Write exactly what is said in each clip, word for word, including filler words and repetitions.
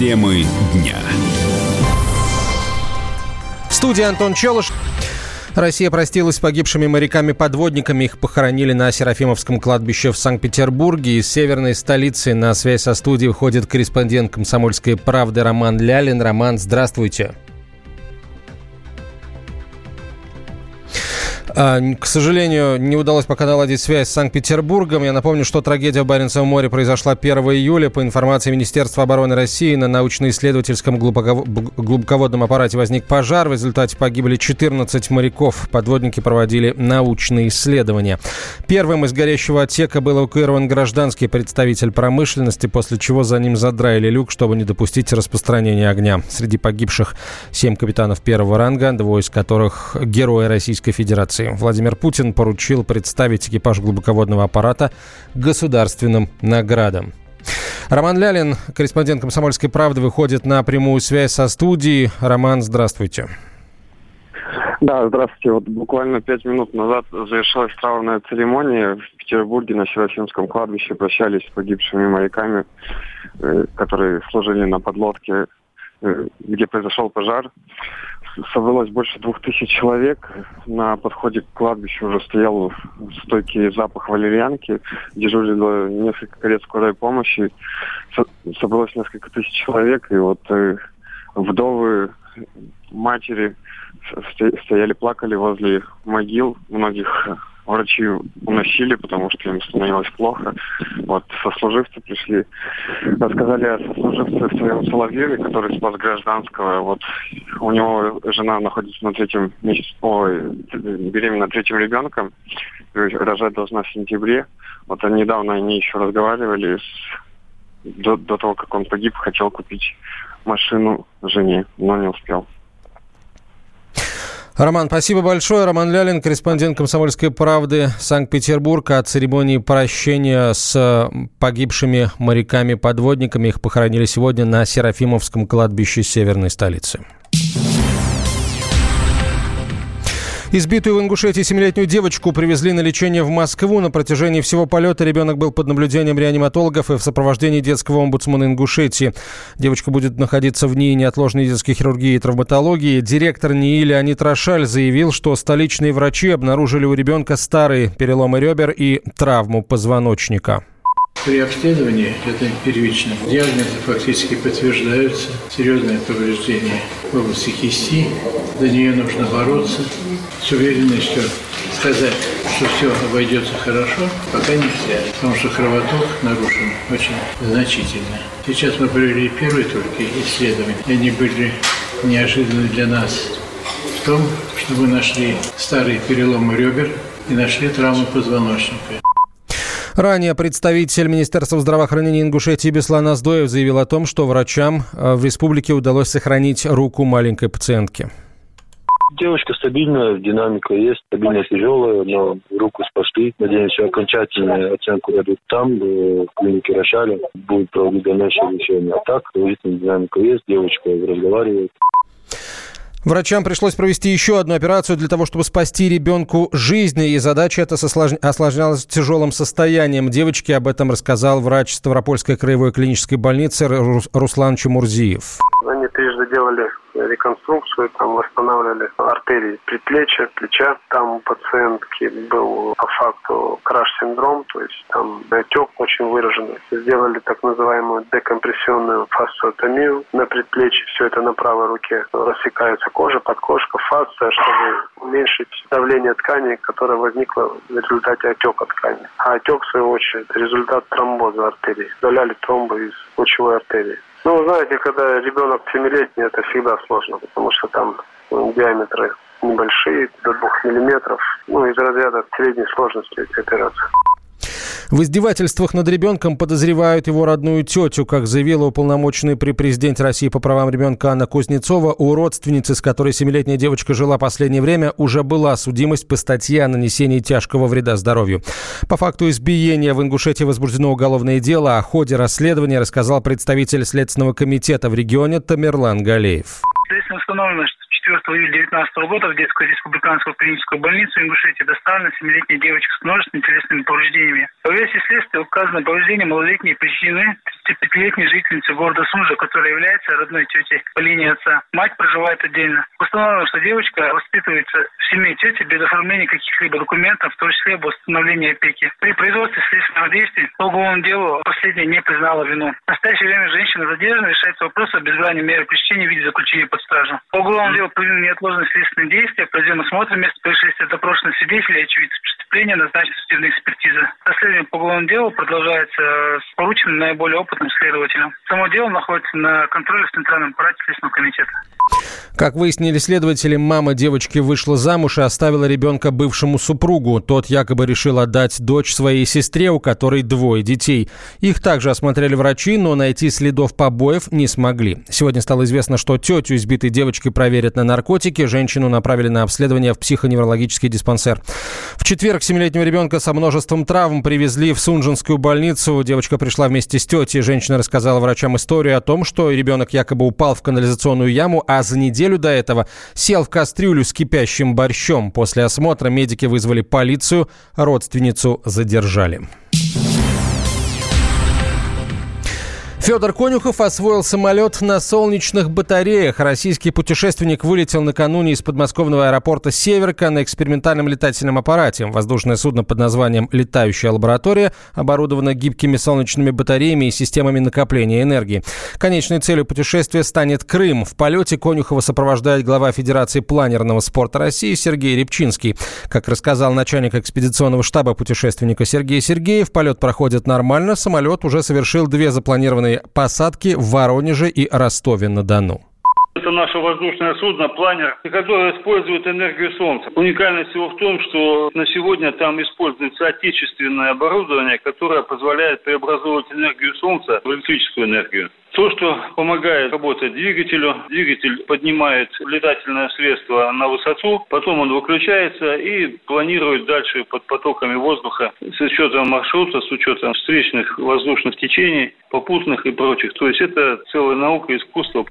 Темы дня. Студия Антон Челышев. Россия простилась с погибшими моряками-подводниками. Их похоронили на Серафимовском кладбище в Санкт-Петербурге. Из северной столицы на связь со студией выходит корреспондент «Комсомольской правды» Роман Лялин. Роман, здравствуйте. К сожалению, не удалось пока наладить связь с Санкт-Петербургом. Я напомню, что трагедия в Баренцевом море произошла первого июля. По информации Министерства обороны России, на научно-исследовательском глубоководном аппарате возник пожар. В результате погибли четырнадцать моряков. Подводники проводили научные исследования. Первым из горящего отсека был эвакуирован гражданский представитель промышленности, после чего за ним задраили люк, чтобы не допустить распространения огня. Среди погибших семь капитанов первого ранга, двое из которых герои Российской Федерации. Владимир Путин поручил представить экипаж глубоководного аппарата государственным наградам. Роман Лялин, корреспондент «Комсомольской правды», выходит на прямую связь со студией. Роман, здравствуйте. Да, здравствуйте. Вот буквально пять минут назад завершилась траурная церемония в Петербурге на Серафимовском кладбище. Прощались с погибшими моряками, которые служили на подлодке, где произошел пожар. Собралось больше двух тысяч человек. На подходе к кладбищу уже стоял стойкий запах валерьянки. Дежурило несколько карет скорой помощи. Собралось несколько тысяч человек. И вот э, вдовы, матери стояли, плакали возле могил. Многих врачи уносили, потому что им становилось плохо. Вот сослуживцы пришли. Рассказали о сослуживце в своем Соловьеве, который спас гражданского. Вот у него жена находится на третьем месяце, ой, беременна третьим ребенком. Рожать должна в сентябре. Вот недавно они еще разговаривали с... до, до того, как он погиб, хотел купить машину жене, но не успел. Роман, спасибо большое. Роман Лялин, корреспондент «Комсомольской правды» Санкт-Петербурга, о церемонии прощения с погибшими моряками-подводниками. Их похоронили сегодня на Серафимовском кладбище северной столицы. Избитую в Ингушетии семилетнюю девочку привезли на лечение в Москву. На протяжении всего полета ребенок был под наблюдением реаниматологов и в сопровождении детского омбудсмена Ингушетии. Девочка будет находиться в НИИ неотложной детской хирургии и травматологии. Директор НИИ Леонид Рошаль заявил, что столичные врачи обнаружили у ребенка старые переломы ребер и травму позвоночника. При обследовании, это первично, диагнозы фактически подтверждаются. Серьезное повреждение в области кисти, за нее нужно бороться. С уверенностью сказать, что все обойдется хорошо, пока нельзя, потому что кровоток нарушен очень значительно. Сейчас мы провели первые только исследования, и они были неожиданны для нас в том, что мы нашли старые переломы ребер и нашли травму позвоночника. Ранее представитель Министерства здравоохранения Ингушетии Беслан Аздоев заявил о том, что врачам в республике удалось сохранить руку маленькой пациентки. Девочка стабильная, динамика есть, стабильная, тяжелая, но руку спасли. Надеемся, окончательную оценку дадут там, в клинике Рошаля, будет проводить дальнейшее лечение. А так, динамика есть, девочка разговаривает. Врачам пришлось провести еще одну операцию для того, чтобы спасти ребенку жизнь, и задача эта осложнялась тяжелым состоянием девочки. Об этом рассказал врач Ставропольской краевой клинической больницы Руслан Чумурзиев. Они трижды делали реконструкцию, там восстанавливали артерии предплечья, плеча. Там у пациентки был по факту краш-синдром, то есть там отек очень выраженный. Сделали так называемую декомпрессионную фасциотомию на предплечье. Все это на правой руке. Рассекается кожа, подкожка, фасция, чтобы уменьшить давление ткани, которое возникло в результате отека ткани. А отек, в свою очередь, результат тромбоза артерии. Удаляли тромбы из лучевой артерии. Ну, вы знаете, когда ребенок семилетний, это всегда сложно, потому что там диаметры небольшие, до двух миллиметров, ну, из разряда средней сложности эти операции. В издевательствах над ребенком подозревают его родную тетю. Как заявила уполномоченная при президенте России по правам ребенка Анна Кузнецова, у родственницы, с которой семилетняя девочка жила последнее время, уже была судимость по статье о нанесении тяжкого вреда здоровью. По факту избиения в Ингушетии возбуждено уголовное дело. О ходе расследования рассказал представитель Следственного комитета в регионе Тамерлан Галеев. Следствием установлено, что четвёртого июля девятнадцатого года в детскую республиканскую клиническую больницу Ингушетии доставлена семилетняя девочка с множественными телесными повреждениями. По версии следствия указанные повреждения малолетней причины тридцатипятилетней жительницы города Сунжа, которая является родной тетей по линии отца. Мать проживает отдельно. Установлено, что девочка воспитывается в семье тети без оформления каких-либо документов, в том числе об установлении опеки. При производстве следственного действия по уголовному делу последняя не признала вину. В настоящее время женщина задержана, решается вопрос об избрании меры пресечения в виде заключения под стражу. По уголовному делу проведены неотложные следственные действия, проведен осмотр места происшествия, допрошенных свидетелей и очевидцев преступления, назначена судебная экспертиза. Расследование по уголовному делу продолжается с порученным наиболее опытным следователем. Само дело находится на контроле в Центральном аппарате Следственного комитета. Как выяснили следователи, мама девочки вышла замуж и оставила ребенка бывшему супругу. Тот якобы решил отдать дочь своей сестре, у которой двое детей. Их также осмотрели врачи, но найти следов побоев не смогли. Сегодня стало известно, что тетю избитой девочки проверят на наркотики. Женщину направили на обследование в психоневрологический диспансер. В четверг семилетнего ребенка со множеством травм привезли в Сунжинскую больницу. Девочка пришла вместе с тетей. Женщина рассказала врачам историю о том, что ребенок якобы упал в канализационную яму, а за неделю до этого сел в кастрюлю с кипящим борщом. После осмотра медики вызвали полицию, родственницу задержали. Федор Конюхов освоил самолет на солнечных батареях. Российский путешественник вылетел накануне из подмосковного аэропорта Северка на экспериментальном летательном аппарате. Воздушное судно под названием «Летающая лаборатория» оборудовано гибкими солнечными батареями и системами накопления энергии. Конечной целью путешествия станет Крым. В полете Конюхова сопровождает глава Федерации планерного спорта России Сергей Рябчинский. Как рассказал начальник экспедиционного штаба путешественника Сергей Сергеев, полет проходит нормально. Самолет уже совершил две запланированные посадки в Воронеже и Ростове-на-Дону. Это наше воздушное судно, планер, которое использует энергию Солнца. Уникальность его в том, что на сегодня там используется отечественное оборудование, которое позволяет преобразовывать энергию Солнца в электрическую энергию. То, что помогает работать двигателю, двигатель поднимает летательное средство на высоту, потом он выключается и планирует дальше под потоками воздуха с учетом маршрута, с учетом встречных воздушных течений, попутных и прочих. То есть это целая наука, искусство.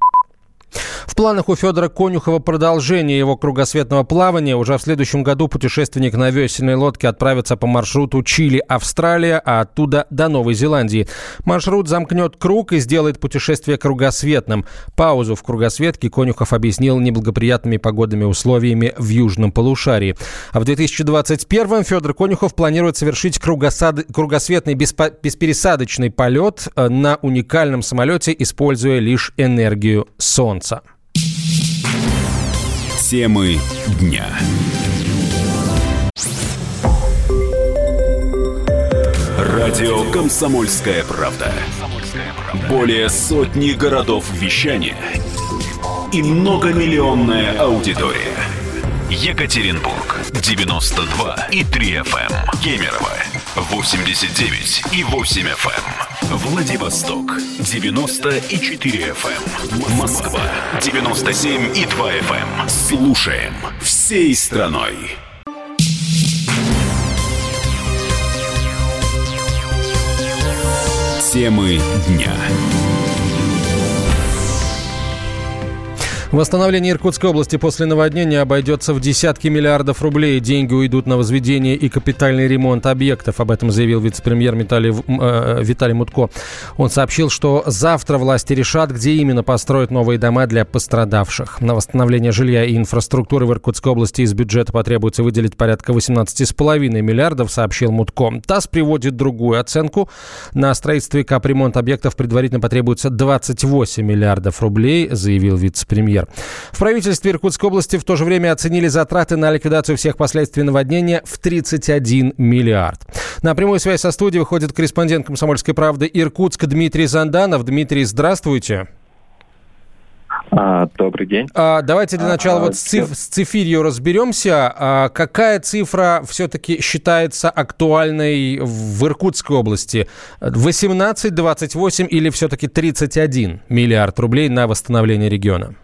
В планах у Федора Конюхова продолжение его кругосветного плавания. Уже в следующем году путешественник на весельной лодке отправится по маршруту Чили-Австралия, а оттуда до Новой Зеландии. Маршрут замкнет круг и сделает путешествие кругосветным. Паузу в кругосветке Конюхов объяснил неблагоприятными погодными условиями в южном полушарии. А в две тысячи двадцать первом Федор Конюхов планирует совершить кругосад... кругосветный беспо... беспересадочный полет на уникальном самолете, используя лишь энергию солнца. Темы дня. Радио «Комсомольская правда». Более сотни городов вещания и многомиллионная аудитория. Екатеринбург девяносто два и три эф эм, Кемерово восемьдесят девять и восемь эф эм, Владивосток девяносто и четыре эф эм, Москва девяносто семь и два эф эм. Слушаем всей страной. Темы дня. Восстановление Иркутской области после наводнения обойдется в десятки миллиардов рублей. Деньги уйдут на возведение и капитальный ремонт объектов. Об этом заявил вице-премьер Виталий, э, Виталий Мутко. Он сообщил, что завтра власти решат, где именно построят новые дома для пострадавших. На восстановление жилья и инфраструктуры в Иркутской области из бюджета потребуется выделить порядка восемнадцать целых пять десятых миллиардов, сообщил Мутко. ТАСС приводит другую оценку. На строительство и капремонт объектов предварительно потребуется двадцать восемь миллиардов рублей, заявил вице-премьер. В правительстве Иркутской области в то же время оценили затраты на ликвидацию всех последствий наводнения в тридцать один миллиард. На прямую связь со студией выходит корреспондент «Комсомольской правды» Иркутск Дмитрий Занданов. Дмитрий, здравствуйте. А, добрый день. А, давайте для начала а, вот с, циф- с цифирью разберемся. А какая цифра все-таки считается актуальной в Иркутской области? восемнадцать, двадцать восемь или все-таки тридцать один миллиард рублей на восстановление региона?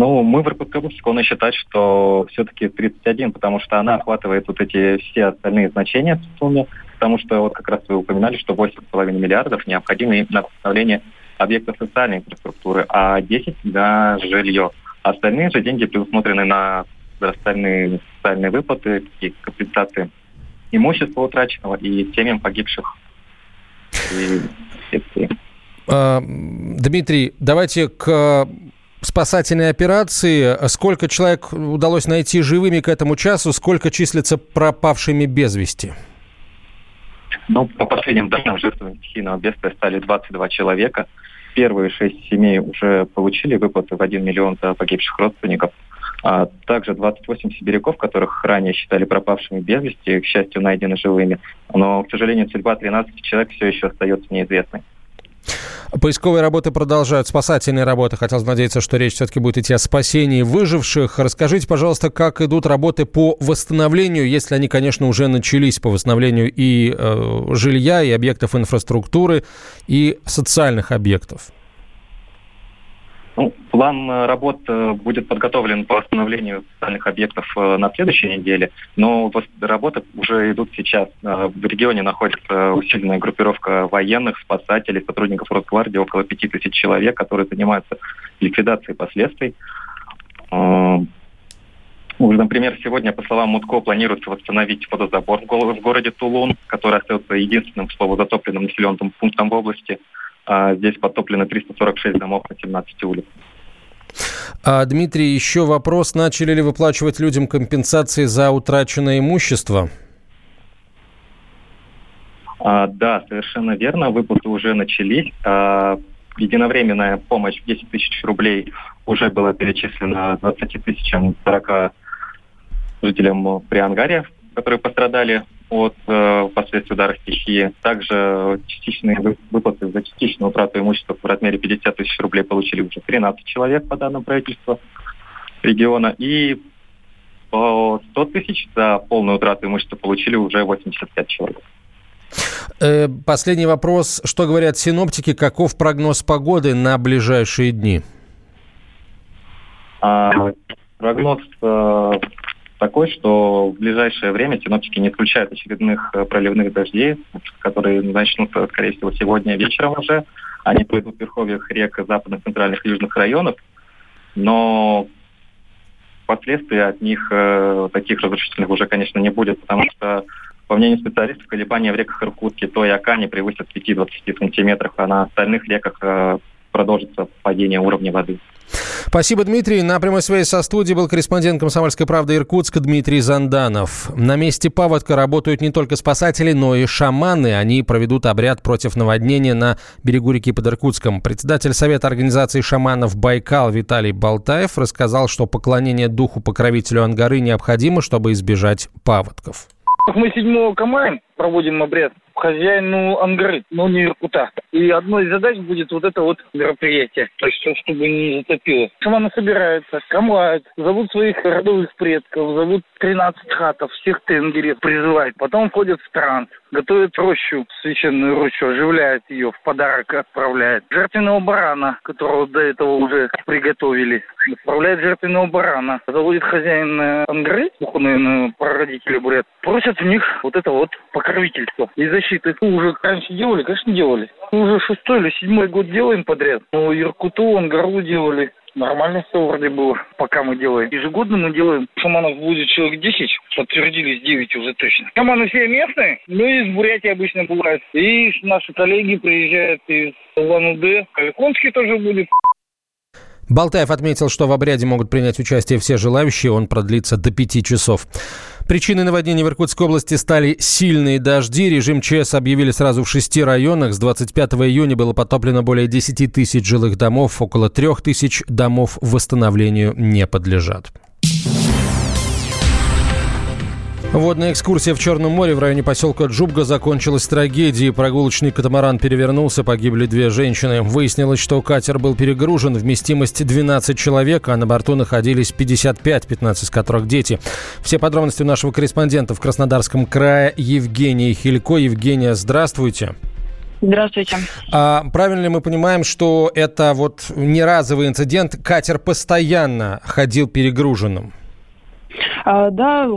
Ну, мы в Иркутской области склонны считать, что все-таки тридцать один, потому что она охватывает вот эти все остальные значения в сумме, потому что вот как раз вы упоминали, что восемь целых пять десятых миллиардов необходимо на восстановление объектов социальной инфраструктуры, а десять на жилье. Остальные же деньги предусмотрены на остальные социальные выплаты, такие компенсации имущества утраченного и семьям погибших. И... Дмитрий, давайте к спасательной операции. Сколько человек удалось найти живыми к этому часу? Сколько числится пропавшими без вести? Ну, по последним данным, жертвами стихийного бедствия стали двадцать два человека. Первые шесть семей уже получили выплаты в один миллион за погибших родственников. А также двадцать восемь сибиряков, которых ранее считали пропавшими без вести, к счастью, найдены живыми. Но, к сожалению, судьба тринадцати человек все еще остается неизвестной. Поисковые работы продолжают, спасательные работы. Хотелось надеяться, что речь все-таки будет идти о спасении выживших. Расскажите, пожалуйста, как идут работы по восстановлению, если они, конечно, уже начались, по восстановлению и э, жилья, и объектов инфраструктуры, и социальных объектов? Ну, план работ будет подготовлен по восстановлению социальных объектов на следующей неделе, но работы уже идут сейчас. В регионе находится усиленная группировка военных, спасателей, сотрудников Росгвардии, около пяти тысяч человек, которые занимаются ликвидацией последствий. Например, сегодня, по словам Мутко, планируется восстановить водозабор в городе Тулун, который остается единственным, к слову, затопленным населенным пунктом в области. Здесь подтоплено триста сорок шесть домов на семнадцати улиц. А, Дмитрий, еще вопрос. Начали ли выплачивать людям компенсации за утраченное имущество? А, да, совершенно верно. Выплаты уже начались. А, единовременная помощь в десять тысяч рублей уже была перечислена двадцати тысячам сорока жителям при Ангаре, которые пострадали от э, последствий удара стихии. Также частичные выплаты за частичную утрату имущества в размере пятьдесят тысяч рублей получили уже тринадцать человек по данным правительства региона. И по сто тысяч за полную утрату имущества получили уже восемьдесят пять человек. Последний вопрос. Что говорят синоптики? Каков прогноз погоды на ближайшие дни? А, прогноз... Э, такой, что в ближайшее время синоптики не исключают очередных проливных дождей, которые начнутся, скорее всего, сегодня вечером уже. Они пойдут в верховьях рек западных, центральных и южных районов, но последствия от них э, таких разрушительных уже, конечно, не будет, потому что, по мнению специалистов, колебания в реках Иркутки, Той и Ака не превысят пяти-двадцати сантиметров, а на остальных реках э, продолжится падение уровня воды. Спасибо, Дмитрий. На прямой связи со студией был корреспондент «Комсомольской правды» Иркутска Дмитрий Занданов. На месте паводка работают не только спасатели, но и шаманы. Они проведут обряд против наводнения на берегу реки под Иркутском. Председатель Совета организации шаманов «Байкал» Виталий Болтаев рассказал, что поклонение духу-покровителю Ангары необходимо, чтобы избежать паводков. Мы седьмого мая проводим обряд хозяину Ангары, но не Иркута. И одной из задач будет вот это вот мероприятие. То есть, чтобы не затопило. Шаманы собираются, камлают, зовут своих родовых предков, зовут тринадцать хатов, всех тенгери призывают. Потом входят в транс, готовят рощу, священную рощу, оживляют ее, в подарок отправляют. Жертвенного барана, которого до этого уже приготовили, отправляют жертвенного барана. Заводит хозяин Ангары, наверное, прародители говорят, просят в них вот это вот покровительство и защиты. Мы уже раньше делали, конечно, делали. Мы уже шестой или седьмой год делаем подряд. Но Иркуту, Ангару делали. Нормально все вроде было, пока мы делаем. Ежегодно мы делаем. Шаманов будет человек десять, подтвердились девять уже точно. Шаманы все местные, но из Бурятии обычно бывают. И наши коллеги приезжают из Улан-Удэ. Каликонский тоже будет. Болтаев отметил, что в обряде могут принять участие все желающие. Он продлится до пяти часов. Причиной наводнения в Иркутской области стали сильные дожди. Режим ЧС объявили сразу в шести районах. С двадцать пятого июня было потоплено более десяти тысяч жилых домов. Около трех тысяч домов восстановлению не подлежат. Водная экскурсия в Чёрном море в районе поселка Джубга закончилась трагедией. Прогулочный катамаран перевернулся, погибли две женщины. Выяснилось, что катер был перегружен, вместимость двенадцать человек, а на борту находились пятьдесят пять, пятнадцать из которых дети. Все подробности у нашего корреспондента в Краснодарском крае Евгении Хилько. Евгения, здравствуйте. Здравствуйте. А правильно ли мы понимаем, что это вот неразовый инцидент, катер постоянно ходил перегруженным? Да,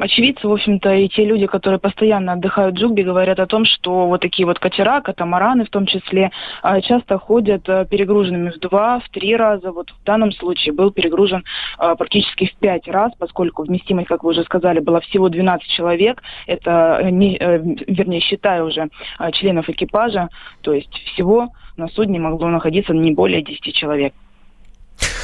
очевидцы, в общем-то, и те люди, которые постоянно отдыхают в Джубге, говорят о том, что вот такие вот катера, катамараны в том числе, часто ходят перегруженными в два, в три раза. Вот в данном случае был перегружен практически в пять раз, поскольку вместимость, как вы уже сказали, была всего двенадцать человек. Это, не, вернее, считая уже членов экипажа, то есть всего на судне могло находиться не более десять человек.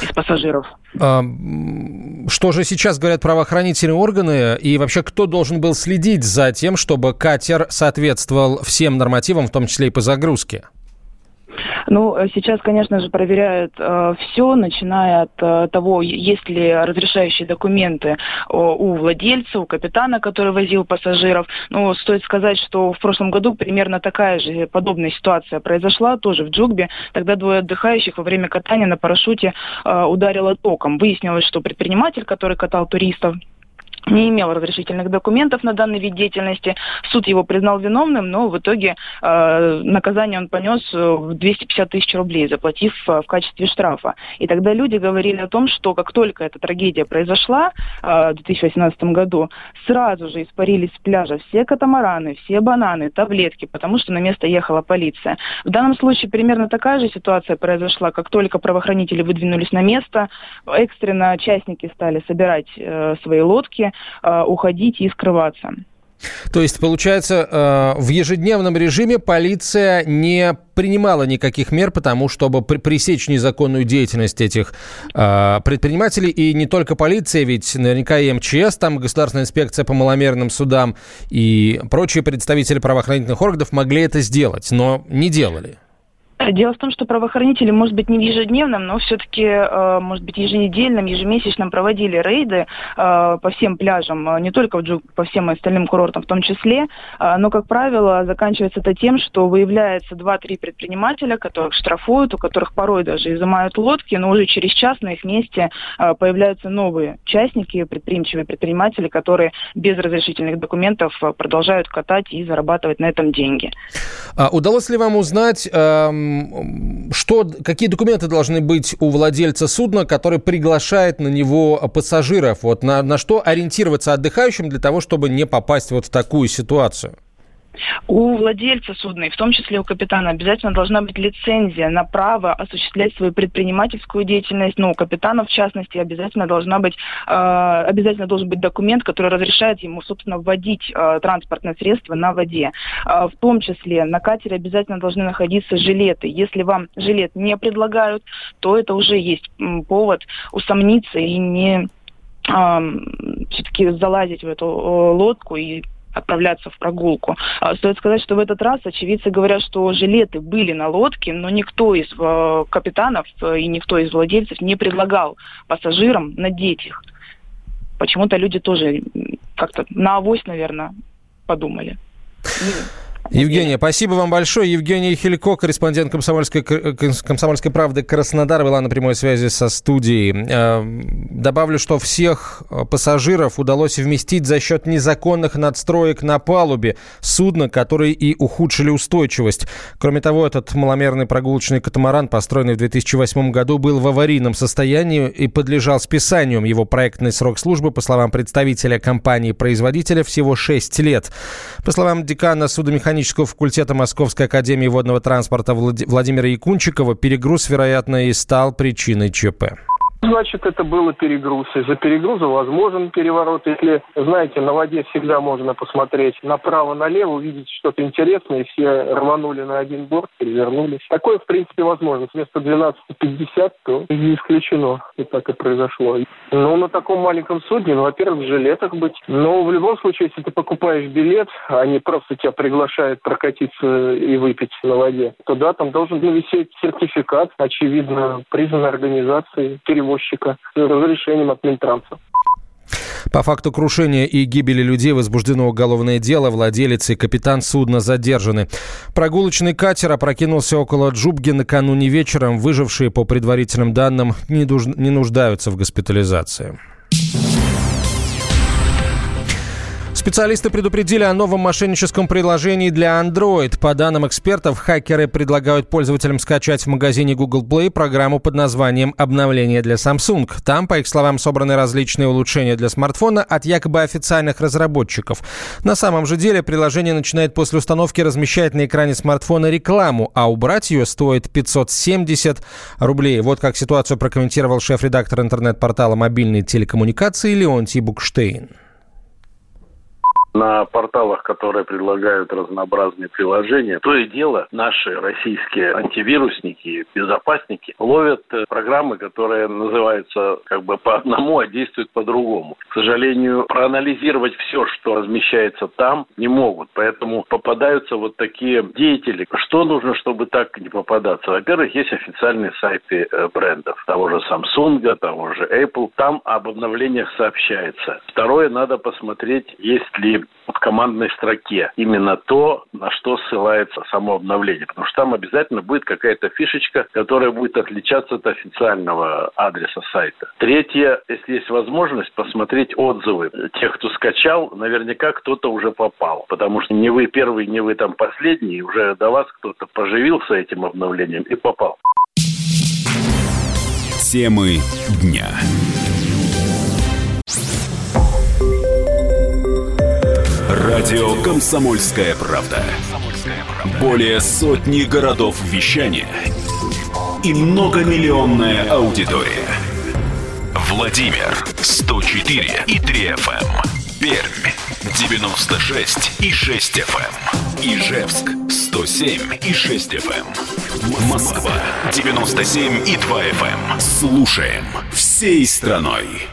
Из пассажиров. Что же сейчас говорят правоохранительные органы? И вообще, кто должен был следить за тем, чтобы катер соответствовал всем нормативам, в том числе и по загрузке? Ну, сейчас, конечно же, проверяют э, все, начиная от э, того, есть ли разрешающие документы э, у владельца, у капитана, который возил пассажиров. Ну, стоит сказать, что в прошлом году примерно такая же подобная ситуация произошла, тоже в Джубге. Тогда двое отдыхающих во время катания на парашюте э, ударило током. Выяснилось, что предприниматель, который катал туристов, не имел разрешительных документов на данный вид деятельности. Суд его признал виновным, но в итоге э, наказание он понес в двести пятьдесят тысяч рублей, заплатив э, в качестве штрафа. И тогда люди говорили о том, что как только эта трагедия произошла э, в две тысячи восемнадцатом году, сразу же испарились с пляжа все катамараны, все бананы, таблетки, потому что на место ехала полиция. В данном случае примерно такая же ситуация произошла. Как только правоохранители выдвинулись на место, экстренно частники стали собирать э, свои лодки, уходить и скрываться. То есть, получается, в ежедневном режиме полиция не принимала никаких мер по тому, чтобы пресечь незаконную деятельность этих предпринимателей. И не только полиция, ведь наверняка и МЧС, там Государственная инспекция по маломерным судам и прочие представители правоохранительных органов могли это сделать, но не делали. Дело в том, что правоохранители, может быть, не в ежедневном, но все-таки, может быть, еженедельном, ежемесячном проводили рейды по всем пляжам, не только в Джубге, по всем остальным курортам в том числе. Но, как правило, заканчивается это тем, что выявляется два-три предпринимателя, которых штрафуют, у которых порой даже изымают лодки, но уже через час на их месте появляются новые частники, предприимчивые предприниматели, которые без разрешительных документов продолжают катать и зарабатывать на этом деньги. А удалось ли вам узнать... Что, какие документы должны быть у владельца судна, который приглашает на него пассажиров? Вот на, на что ориентироваться отдыхающим для того, чтобы не попасть вот в такую ситуацию? У владельца судна, и в том числе у капитана, обязательно должна быть лицензия на право осуществлять свою предпринимательскую деятельность. Ну, у капитана, в частности, обязательно должна быть, э, обязательно должен быть документ, который разрешает ему, собственно, вводить э, транспортное средство на воде. Э, в том числе на катере обязательно должны находиться жилеты. Если вам жилет не предлагают, то это уже есть м, повод усомниться и не э, все-таки залазить в эту э, лодку и отправляться в прогулку. Стоит сказать, что в этот раз очевидцы говорят, что жилеты были на лодке, но никто из капитанов и никто из владельцев не предлагал пассажирам надеть их. Почему-то люди тоже как-то на авось, наверное, подумали. Евгения, спасибо вам большое. Евгения Хилько, корреспондент «Комсомольской, Комсомольской правды» Краснодар, была на прямой связи со студией. Добавлю, что всех пассажиров удалось вместить за счет незаконных надстроек на палубе судна, которые и ухудшили устойчивость. Кроме того, этот маломерный прогулочный катамаран, построенный в две тысячи восьмом году, был в аварийном состоянии и подлежал списанию. Его проектный срок службы, по словам представителя компании-производителя, всего шесть лет. По словам декана судомеханического факультета Московской академии водного транспорта Владимира Якунчикова, перегруз, вероятно, и стал причиной ЧП. Значит, это было перегруз. Из-за перегруза возможен переворот. Если, знаете, на воде всегда можно посмотреть направо-налево, увидеть что-то интересное, и все рванули на один борт, перевернулись. Такое, в принципе, возможно. Вместо двенадцать пятьдесят, то не исключено. И так и произошло. Ну, на таком маленьком судне, ну, во-первых, в жилетах быть. Но в любом случае, если ты покупаешь билет, они просто тебя приглашают прокатиться и выпить на воде, то да, там должен висеть сертификат, очевидно, признанной организацией, перевод с разрешением от Минтранса. По факту крушения и гибели людей возбуждено уголовное дело. Владелец и капитан судна задержаны. Прогулочный катер опрокинулся около Джубги накануне вечером. Выжившие, по предварительным данным, не, дуж... не нуждаются в госпитализации. Специалисты предупредили о новом мошенническом приложении для Android. По данным экспертов, хакеры предлагают пользователям скачать в магазине Google Play программу под названием «Обновление для Samsung». Там, по их словам, собраны различные улучшения для смартфона от якобы официальных разработчиков. На самом же деле приложение начинает после установки размещать на экране смартфона рекламу, а убрать ее стоит пятьсот семьдесят рублей. Вот как ситуацию прокомментировал шеф-редактор интернет-портала мобильной телекоммуникации Леонтий Букштейн. На порталах, которые предлагают разнообразные приложения, то и дело наши российские антивирусники, безопасники ловят программы, которые называются как бы по одному, а действуют по-другому. К сожалению, проанализировать все, что размещается там, не могут. Поэтому попадаются вот такие деятели. Что нужно, чтобы так не попадаться? Во-первых, есть официальные сайты брендов. Того же Samsung, того же Apple. Там об обновлениях сообщается. Второе, надо посмотреть, есть ли в командной строке именно то, на что ссылается само обновление. Потому что там обязательно будет какая-то фишечка, которая будет отличаться от официального адреса сайта. Третье, если есть возможность, посмотреть отзывы тех, кто скачал. Наверняка кто-то уже попал. Потому что не вы первый, не вы там последний. Уже до вас кто-то поживился этим обновлением и попал. Темы дня. Радио «Комсомольская правда». Более сотни городов вещания и многомиллионная аудитория. Владимир сто четыре и три эф эм, Пермь девяносто шесть и шесть эф эм, Ижевск сто семь и шесть эф эм, Москва девяносто семь и два эф эм. Слушаем всей страной.